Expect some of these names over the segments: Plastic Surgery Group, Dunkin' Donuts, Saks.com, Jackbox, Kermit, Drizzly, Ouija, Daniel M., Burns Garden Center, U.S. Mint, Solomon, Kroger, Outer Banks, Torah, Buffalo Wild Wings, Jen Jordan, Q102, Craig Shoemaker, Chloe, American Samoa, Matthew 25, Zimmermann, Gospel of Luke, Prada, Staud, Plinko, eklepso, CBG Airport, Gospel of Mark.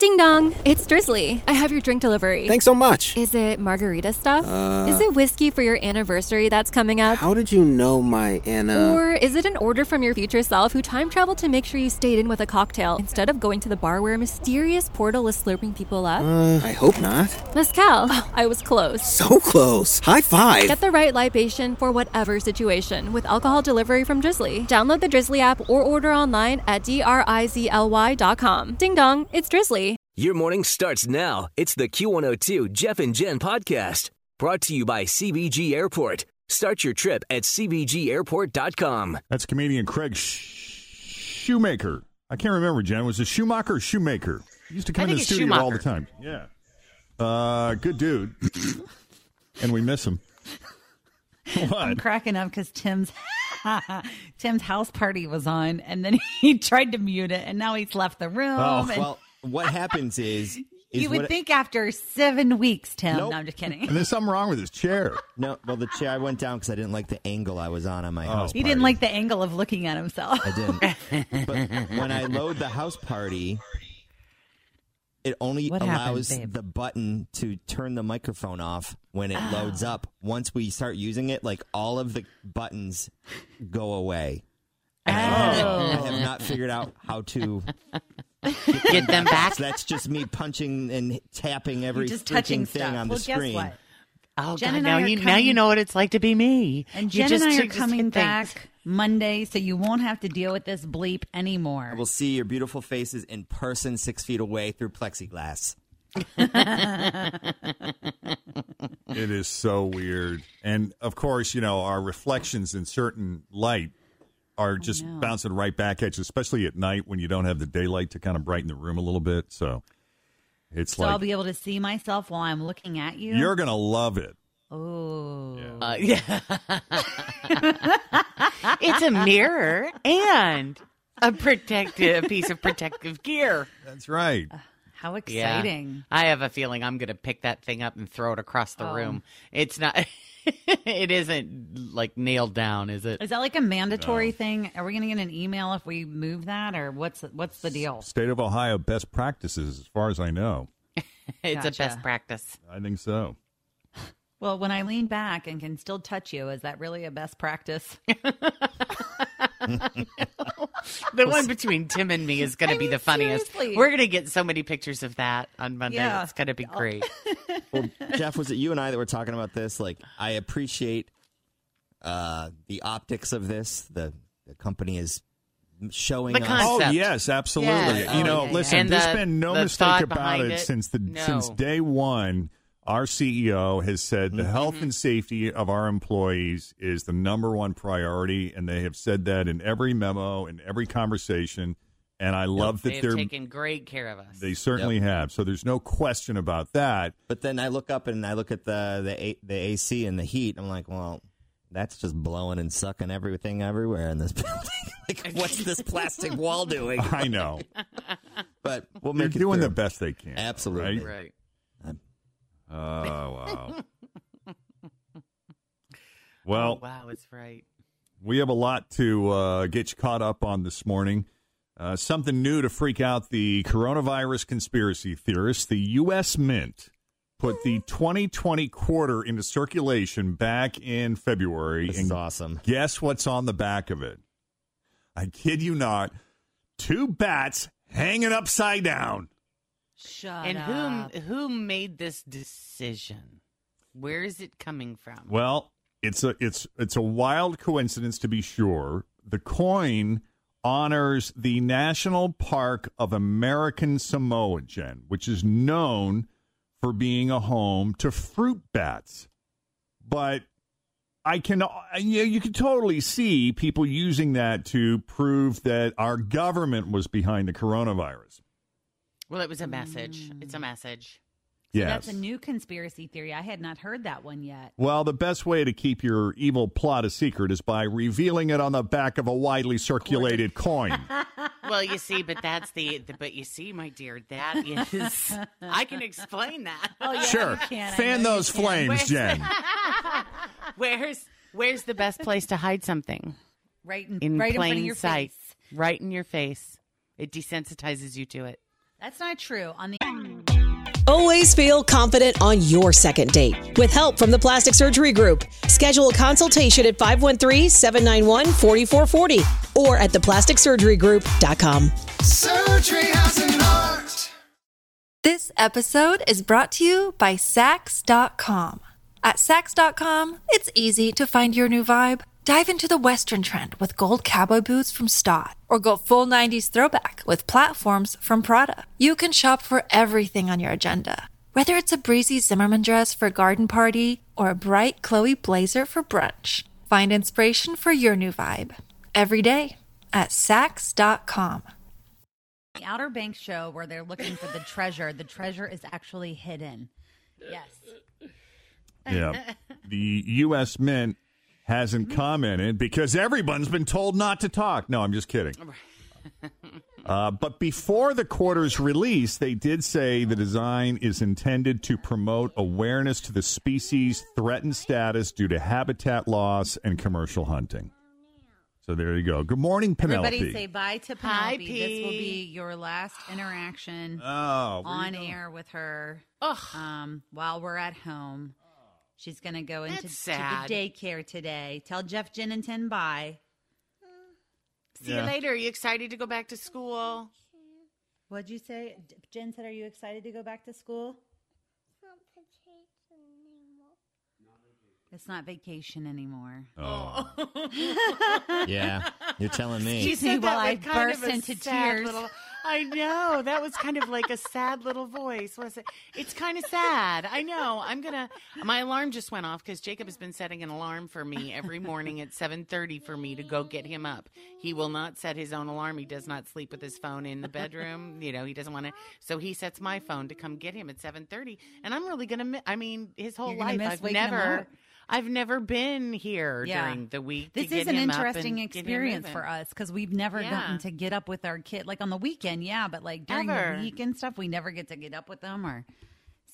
Ding dong, it's Drizzly. I have your drink delivery. Thanks so much. Is it margarita stuff? Is it whiskey for your anniversary that's coming up? How did you know my Anna? Or is it an order from your future self who time traveled to make sure you stayed in with a cocktail instead of going to the bar where a mysterious portal is slurping people up? I hope not. Mezcal. Oh, I was close. So close. High five. Get the right libation for whatever situation with alcohol delivery from Drizzly. Download the Drizzly app or order online at drizly.com. Ding dong, it's Drizzly. Your morning starts now. It's the Q102 Jeff and Jen podcast, brought to you by CBG Airport. Start your trip at CBGAirport.com. That's comedian Craig Shoemaker. I can't remember, Jen. Was it Schumacher or Shoemaker? He used to come in the studio Schumacher all the time. Yeah. Good dude. And we miss him. What? I'm cracking up because Tim's house party was on, and then he tried to mute it, and now he's left the room. What happens is you would think after 7 weeks, Tim. Nope. No, I'm just kidding. And there's something wrong with his chair. No, well, the chair, I went down because I didn't like the angle I was on my house party. He didn't like the angle of looking at himself. I didn't. But when I load the house party, it only allows the button to turn the microphone off when it loads up. Once we start using it, like all of the buttons go away. Oh. I have not figured out how to... Get them back. That's just me punching and tapping every freaking thing on the screen. Guess what? Oh, God, now you know what it's like to be me. And Jen and I are coming back Monday, so you won't have to deal with this bleep anymore. We'll see your beautiful faces in person 6 feet away through plexiglass. It is so weird. And, of course, our reflections in certain light are just bouncing right back at you, especially at night when you don't have the daylight to kind of brighten the room a little bit. So it's I'll be able to see myself while I'm looking at you. You're going to love it. Oh. Yeah. It's a mirror and a protective piece of protective gear. That's right. How exciting. Yeah. I have a feeling I'm going to pick that thing up and throw it across the room. It's not... It isn't like nailed down, is it? Is that like a mandatory thing? Are we going to get an email if we move that, or what's the deal? State of Ohio best practices, as far as I know. It's a best practice. I think so. Well, when I lean back and can still touch you, is that really a best practice? The one between Tim and me is going to be the funniest. Seriously. We're going to get so many pictures of that on Monday. Yeah. It's going to be great. Well, Jeff, was it you and I that were talking about this? Like, I appreciate the optics of this. The company is showing the concept. Oh, yes, absolutely. Yes. Listen, and there's been no mistake about it since day one. Our CEO has said the health and safety of our employees is the number one priority, and they have said that in every memo, in every conversation, and I love that they're taking great care of us. They certainly have, so there's no question about that. But then I look up and I look at the AC and the heat, and I'm like, well, that's just blowing and sucking everything everywhere in this building. Like, what's this plastic wall doing? I know. But we'll make they're doing the best they can. Absolutely. Right. Oh, wow. Well, it's right. We have a lot to get you caught up on this morning. Something new to freak out the coronavirus conspiracy theorists. The U.S. Mint put the 2020 quarter into circulation back in February. This is awesome. Guess what's on the back of it? I kid you not. 2 bats hanging upside down. Shut up. And who made this decision? Where is it coming from? Well, it's a wild coincidence, to be sure. The coin honors the National Park of American Samoa, Jen, which is known for being a home to fruit bats. But you can totally see people using that to prove that our government was behind the coronavirus. Well, it was a message. It's a message. So yes. That's a new conspiracy theory. I had not heard that one yet. Well, the best way to keep your evil plot a secret is by revealing it on the back of a widely circulated coin. Well, you see, but that's but you see, my dear, that is, I can explain that. Oh, yeah, sure. Fan those flames, Jen. Where's the best place to hide something? Right in front of your face. Right in your face. It desensitizes you to it. That's not true. Always feel confident on your second date with help from the Plastic Surgery Group. Schedule a consultation at 513-791-4440 or at theplasticsurgerygroup.com. Surgery has an art. This episode is brought to you by Saks.com. At Saks.com, it's easy to find your new vibe. Dive into the Western trend with gold cowboy boots from Staud, or go full 90s throwback with platforms from Prada. You can shop for everything on your agenda, whether it's a breezy Zimmermann dress for a garden party or a bright Chloe blazer for brunch. Find inspiration for your new vibe every day at Saks.com. The Outer Banks show where they're looking for the treasure. The treasure is actually hidden. Yes. Yeah. The U.S. Mint hasn't commented because everyone's been told not to talk. No, I'm just kidding. But before the quarter's release, they did say the design is intended to promote awareness to the species' threatened status due to habitat loss and commercial hunting. So there you go. Good morning, Penelope. Everybody say bye to Penelope. Hi, this will be your last interaction on air with her while we're at home. She's going to go into the daycare today. Tell Jeff Jennington bye. See you later. Are you excited to go back to school? What'd you say? Jen said, are you excited to go back to school? It's not vacation anymore. It's not vacation anymore. Oh. Yeah. You're telling me. She said that I burst into tears. I know. That was kind of like a sad little voice, wasn't it? It's kind of sad. I know. My alarm just went off because Jacob has been setting an alarm for me every morning at 7:30 for me to go get him up. He will not set his own alarm. He does not sleep with his phone in the bedroom. You know, he doesn't want to. So he sets my phone to come get him at 7:30. And I'm really going to, his whole life, I've never been here during the week. This is an interesting experience for us because we've never gotten to get up with our kid. Like on the weekend, but like during the week and stuff, we never get to get up with them.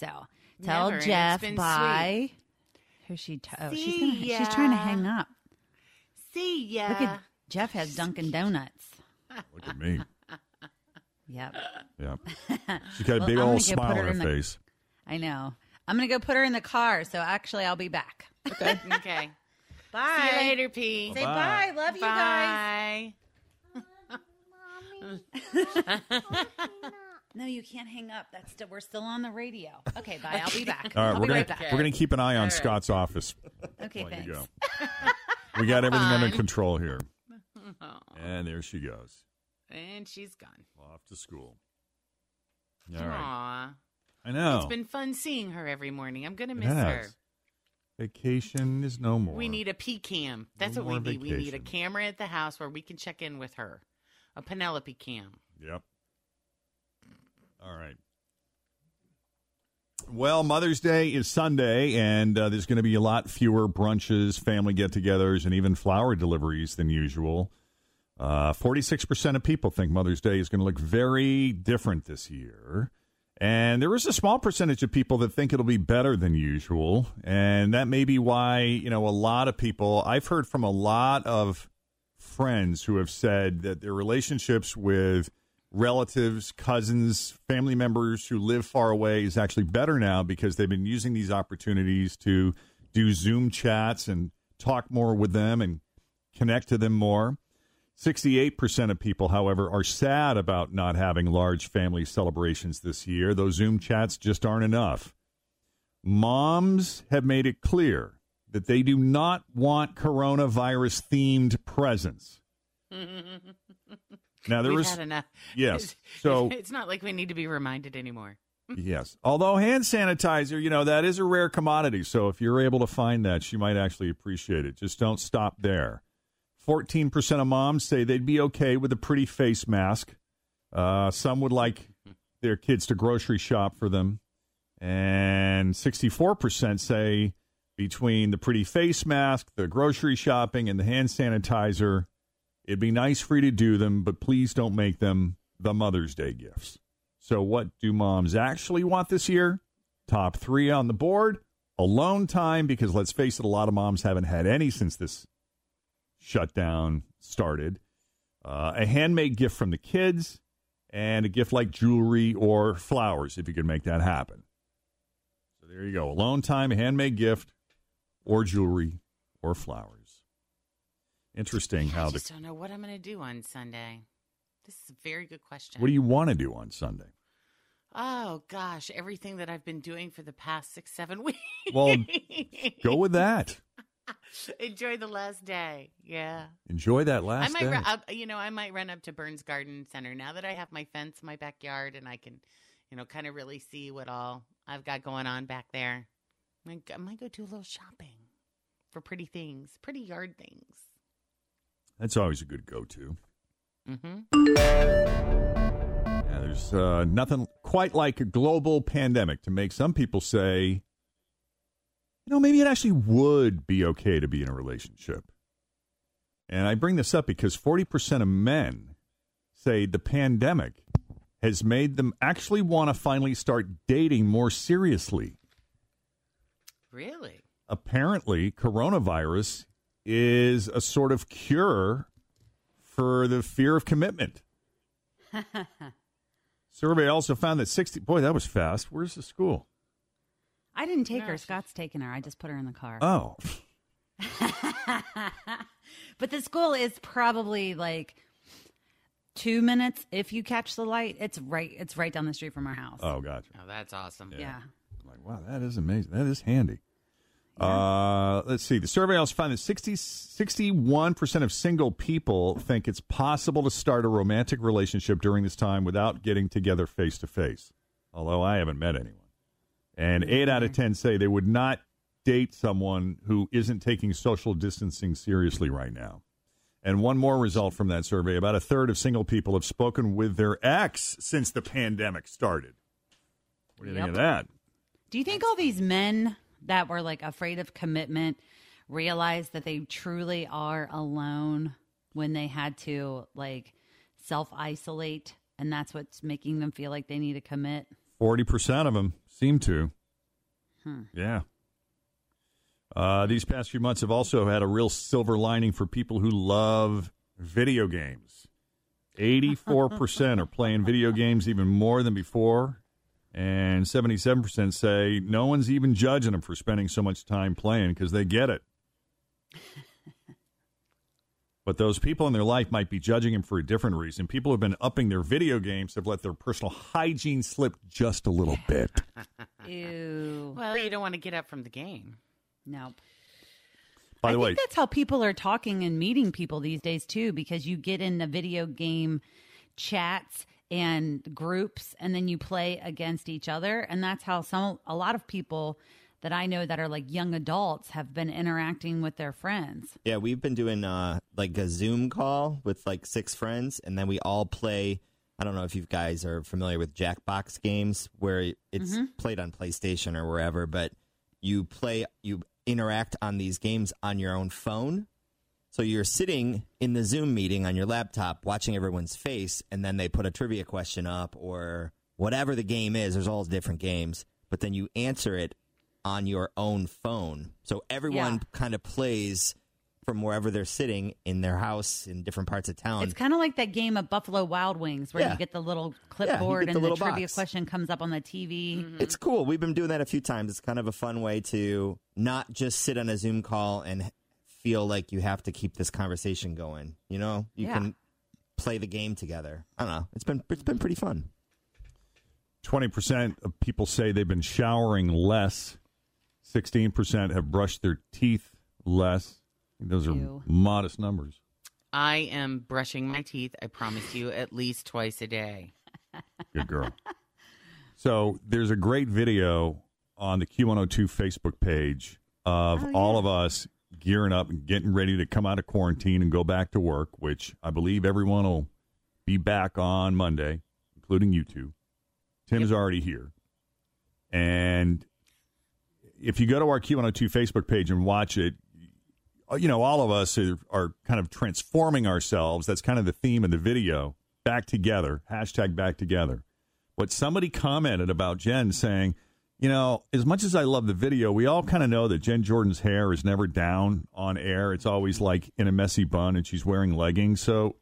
Tell Jeff bye. Sweet. Who's she? She's trying to hang up. See ya. Look at Jeff has Dunkin' Donuts. Look at me. Yep. She's got a big old smile on her face. I know. I'm going to go put her in the car. So actually, I'll be back. Okay. Okay. Bye. See you later, P. Well, say bye. Love you guys. Mommy. No, you can't hang up. We're still on the radio. Okay, bye. I'll be back. All right, we're going to keep an eye on Scott's office. Okay, thanks. You go. We got everything under control here. And there she goes. And she's gone. Off to school. All right. Aww. I know. It's been fun seeing her every morning. I'm going to miss her. Vacation is no more. We need a P-cam. That's what we need. Vacation. We need a camera at the house where we can check in with her. A Penelope cam. Yep. All right. Well, Mother's Day is Sunday, and there's going to be a lot fewer brunches, family get-togethers, and even flower deliveries than usual. 46% of people think Mother's Day is going to look very different this year. And there is a small percentage of people that think it'll be better than usual. And that may be why, a lot of people, I've heard from a lot of friends who have said that their relationships with relatives, cousins, family members who live far away is actually better now because they've been using these opportunities to do Zoom chats and talk more with them and connect to them more. 68% of people, however, are sad about not having large family celebrations this year. Those Zoom chats just aren't enough. Moms have made it clear that they do not want coronavirus-themed presents. Now, there is enough. Yes. So it's not like we need to be reminded anymore. Yes. Although hand sanitizer, you know, that is a rare commodity. So if you're able to find that, she might actually appreciate it. Just don't stop there. 14% of moms say they'd be okay with a pretty face mask. Some would like their kids to grocery shop for them. And 64% say between the pretty face mask, the grocery shopping, and the hand sanitizer, it'd be nice for you to do them, but please don't make them the Mother's Day gifts. So what do moms actually want this year? Top three on the board. Alone time, because let's face it, a lot of moms haven't had any since this shutdown started. A handmade gift from the kids, and a gift like jewelry or flowers, if you could make that happen. So there you go. Alone time, a handmade gift, or jewelry, or flowers. Interesting how I just don't know what I'm going to do on Sunday. This is a very good question. What do you want to do on Sunday? Oh, gosh, everything that I've been doing for the past 6-7 weeks. Well, go with that. Enjoy the last day. Yeah. Enjoy that last day. I might run up to Burns Garden Center now that I have my fence in my backyard and I can, kind of really see what all I've got going on back there. I might go do a little shopping for pretty things, pretty yard things. That's always a good go-to. Mm-hmm. Yeah, there's nothing quite like a global pandemic to make some people say, maybe it actually would be okay to be in a relationship. And I bring this up because 40% of men say the pandemic has made them actually want to finally start dating more seriously. Really? Apparently, coronavirus is a sort of cure for the fear of commitment. Survey also found that 60... Boy, that was fast. Where's the school? I didn't take her. Scott's taking her. I just put her in the car. Oh. But the school is probably like 2 minutes. If you catch the light, it's right down the street from our house. Oh, gotcha. Oh, that's awesome. Yeah. I'm like, wow, that is amazing. That is handy. Yeah. Let's see. The survey also found that 61% of single people think it's possible to start a romantic relationship during this time without getting together face to face. Although I haven't met anyone. And 8 out of 10 say they would not date someone who isn't taking social distancing seriously right now. And one more result from that survey. About a third of single people have spoken with their ex since the pandemic started. What do you think of that? Do you think all these men that were like afraid of commitment realized that they truly are alone when they had to like self-isolate, and that's what's making them feel like they need to commit? 40% of them seem to. Huh. Yeah. These past few months have also had a real silver lining for people who love video games. 84% are playing video games even more than before. And 77% say no one's even judging them for spending so much time playing because they get it. But those people in their life might be judging them for a different reason. People who have been upping their video games have let their personal hygiene slip just a little bit. Ew. Well, you don't want to get up from the game. Nope. By the way, I think that's how people are talking and meeting people these days, too, because you get in the video game chats and groups, and then you play against each other. And that's how a lot of people that I know that are like young adults have been interacting with their friends. Yeah, we've been doing like a Zoom call with like 6 friends, and then we all play. I don't know if you guys are familiar with Jackbox games, where it's played on PlayStation or wherever, but you interact on these games on your own phone. So you're sitting in the Zoom meeting on your laptop watching everyone's face, and then they put a trivia question up or whatever the game is. There's all different games, but then you answer it on your own phone. So everyone kind of plays from wherever they're sitting in their house in different parts of town. It's kind of like that game of Buffalo Wild Wings where you get the little clipboard and the trivia question comes up on the TV. Mm-hmm. It's cool. We've been doing that a few times. It's kind of a fun way to not just sit on a Zoom call and feel like you have to keep this conversation going. You know, you can play the game together. I don't know. It's been pretty fun. 20% of people say they've been showering less. 16% have brushed their teeth less. Those are modest numbers. I am brushing my teeth, I promise you, at least twice a day. Good girl. So there's a great video on the Q102 Facebook page of all of us gearing up and getting ready to come out of quarantine and go back to work, which I believe everyone will be back on Monday, including you two. Tim's already here. And if you go to our Q102 Facebook page and watch it, you know, all of us are kind of transforming ourselves. That's kind of the theme of the video. Back together. Hashtag back together. But somebody commented about Jen saying, you know, as much as I love the video, we all kind of know that Jen Jordan's hair is never down on air. It's always like in a messy bun and she's wearing leggings. So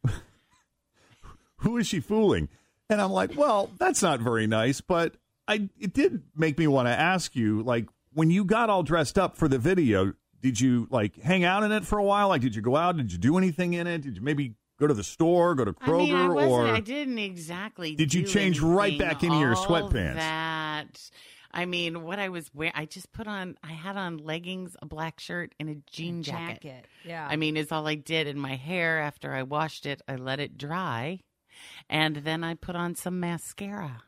who is she fooling? And I'm like, well, that's not very nice. But it did make me want to ask you, like, when you got all dressed up for the video, did you, like, hang out in it for a while? Like, did you go out? Did you do anything in it? Did you maybe go to the store, go to Kroger? I didn't exactly. Did you change right back into your sweatpants? I mean, what I was wearing, I had on leggings, a black shirt, and a jean jacket. Yeah. I mean, it's all I did. And my hair, after I washed it, I let it dry. And then I put on some mascara.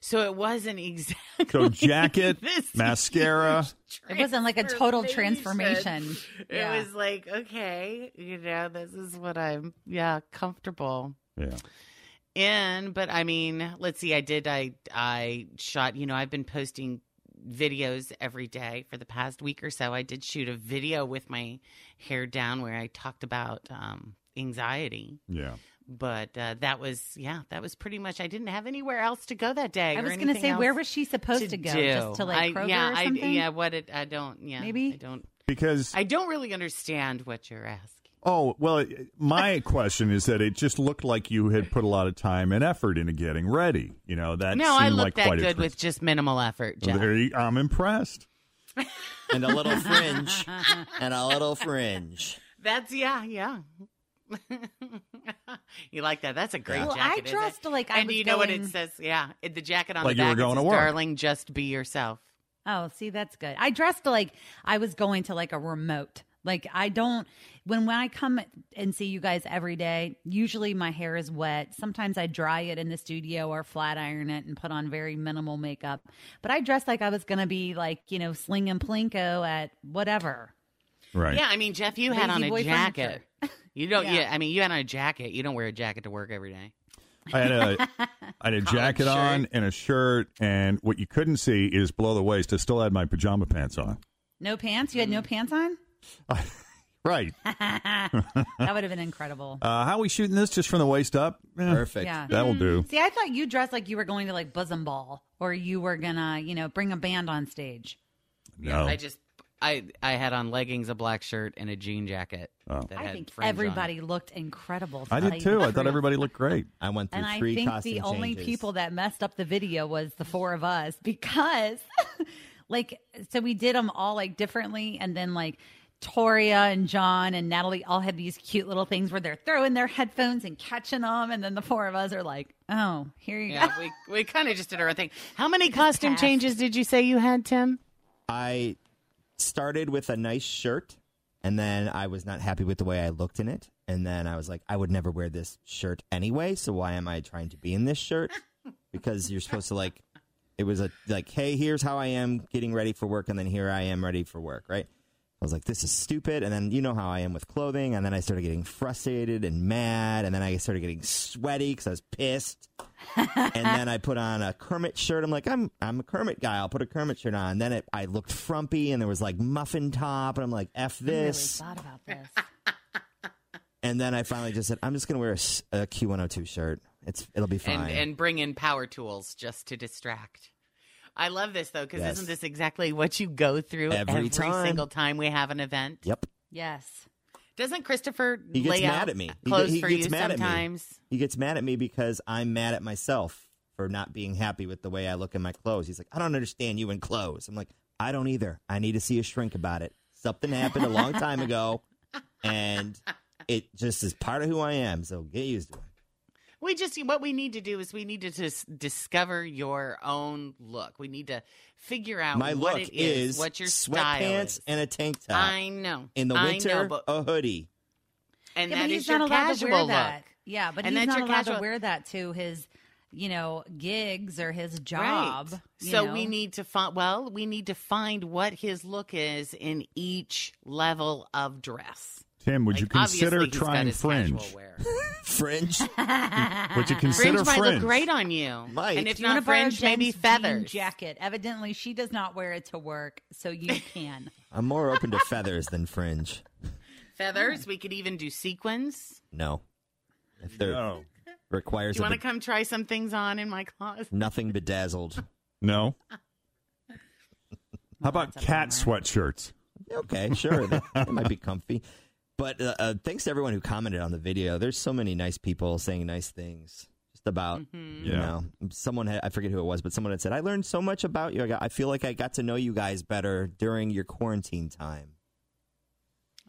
So it wasn't exactly. So jacket, mascara. It wasn't like a total transformation. It was like, okay, you know, this is what I'm, comfortable. Yeah. In, but I mean, let's see, I shot, you know, I've been posting videos every day for the past week or so. I did shoot a video with my hair down where I talked about anxiety. Yeah. But that was pretty much. I didn't have anywhere else to go that day. I was going to say, where was she supposed to go? Just to like Kroger or something? Because I don't really understand what you're asking. Oh well, my question is that it just looked like you had put a lot of time and effort into getting ready. You know that. No, I looked that good with just minimal effort. Well, I'm impressed. And a little fringe, That's You like that? That's a great jacket. I dressed like I was. And you know what it says? Yeah, the jacket on the back. You were going to work, darling. Just be yourself. Oh, see, that's good. I dressed like I was going to like a remote. Like I don't. When I come and see you guys every day, usually my hair is wet. Sometimes I dry it in the studio or flat iron it and put on very minimal makeup. But I dressed like I was going to be like, you know, slinging Plinko at whatever. Right. Yeah. I mean, Jeff, you had on a jacket. You don't. Yeah. I mean, you had on a jacket. You don't wear a jacket to work every day. I had a jacket on and a shirt, and what you couldn't see is below the waist. I still had my pajama pants on. No pants? You had no pants on? Right. That would have been incredible. How are we shooting this? Just from the waist up? Perfect. Yeah. That'll do. See, I thought you dressed like you were going to like bosom ball, or you were gonna, you know, bring a band on stage. No, yeah, I had on leggings, a black shirt, and a jean jacket. Oh. I think everybody looked incredible. I did too. I thought everybody looked great. I went through three costume changes. And I think the only people that messed up the video was the four of us because, like, so we did them all like differently, and then like. Toria and John and Natalie all had these cute little things where they're throwing their headphones and catching them. And then the four of us are like, oh, here you go. We kind of just did our own thing. How many costume changes did you say you had, Tim? I started with a nice shirt and then I was not happy with the way I looked in it. And then I was like, I would never wear this shirt anyway. So why am I trying to be in this shirt? Because you're supposed to like, it was a like, hey, here's how I am getting ready for work. And then here I am ready for work, right? I was like, this is stupid. And then you know how I am with clothing. And then I started getting frustrated and mad. And then I started getting sweaty because I was pissed. And then I put on a Kermit shirt. I'm like, I'm a Kermit guy. I'll put a Kermit shirt on. And then I looked frumpy and there was like muffin top. And I'm like, F this. I really thought about this. And then I finally just said, I'm just going to wear a Q102 shirt. It'll be fine. And bring in power tools just to distract. I love this, though, because isn't this exactly what you go through every single time we have an event? Yep. Yes. Doesn't Christopher lay out clothes for you sometimes? He gets mad at me because I'm mad at myself for not being happy with the way I look in my clothes. He's like, I don't understand you in clothes. I'm like, I don't either. I need to see a shrink about it. Something happened a long time ago. and it just is part of who I am. So get used to it. We just, what we need to do is we need to just discover your own look. We need to figure out my what look it is what your style is. Sweatpants and a tank top. I know. In the winter, a hoodie. And yeah, that is your casual look. Yeah, but he's not allowed to wear that to his, you know, gigs or his job. Right. So we need to find, we need to find what his look is in each level of dress. Tim, would you consider trying fringe? Fringe? Would you consider fringe? Fringe might look great on you. Might. And if not fringe, maybe feathers. Jacket. Evidently, she does not wear it to work, so you can. I'm more open to feathers than fringe. Feathers? We could even do sequins. No. If they're requires. You want to come try some things on in my closet? Nothing bedazzled. No. How about cat sweatshirts? Okay, sure. That might be comfy. But thanks to everyone who commented on the video. There's so many nice people saying nice things just about, you know, someone had, I forget who it was, but someone had said, I learned so much about you. I feel like I got to know you guys better during your quarantine time.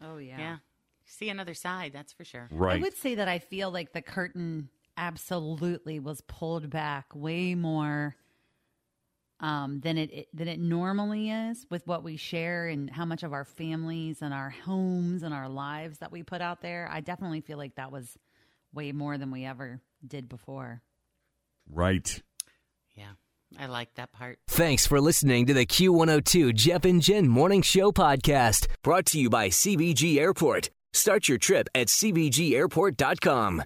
Oh, yeah. Yeah. See another side, that's for sure. Right. I would say that I feel like the curtain absolutely was pulled back way more than it normally is with what we share and how much of our families and our homes and our lives that we put out there. I definitely feel like that was way more than we ever did before. Right. Yeah. I like that part. Thanks for listening to the Q102 Jeff and Jen Morning Show podcast, brought to you by CBG Airport. Start your trip at CBGAirport.com.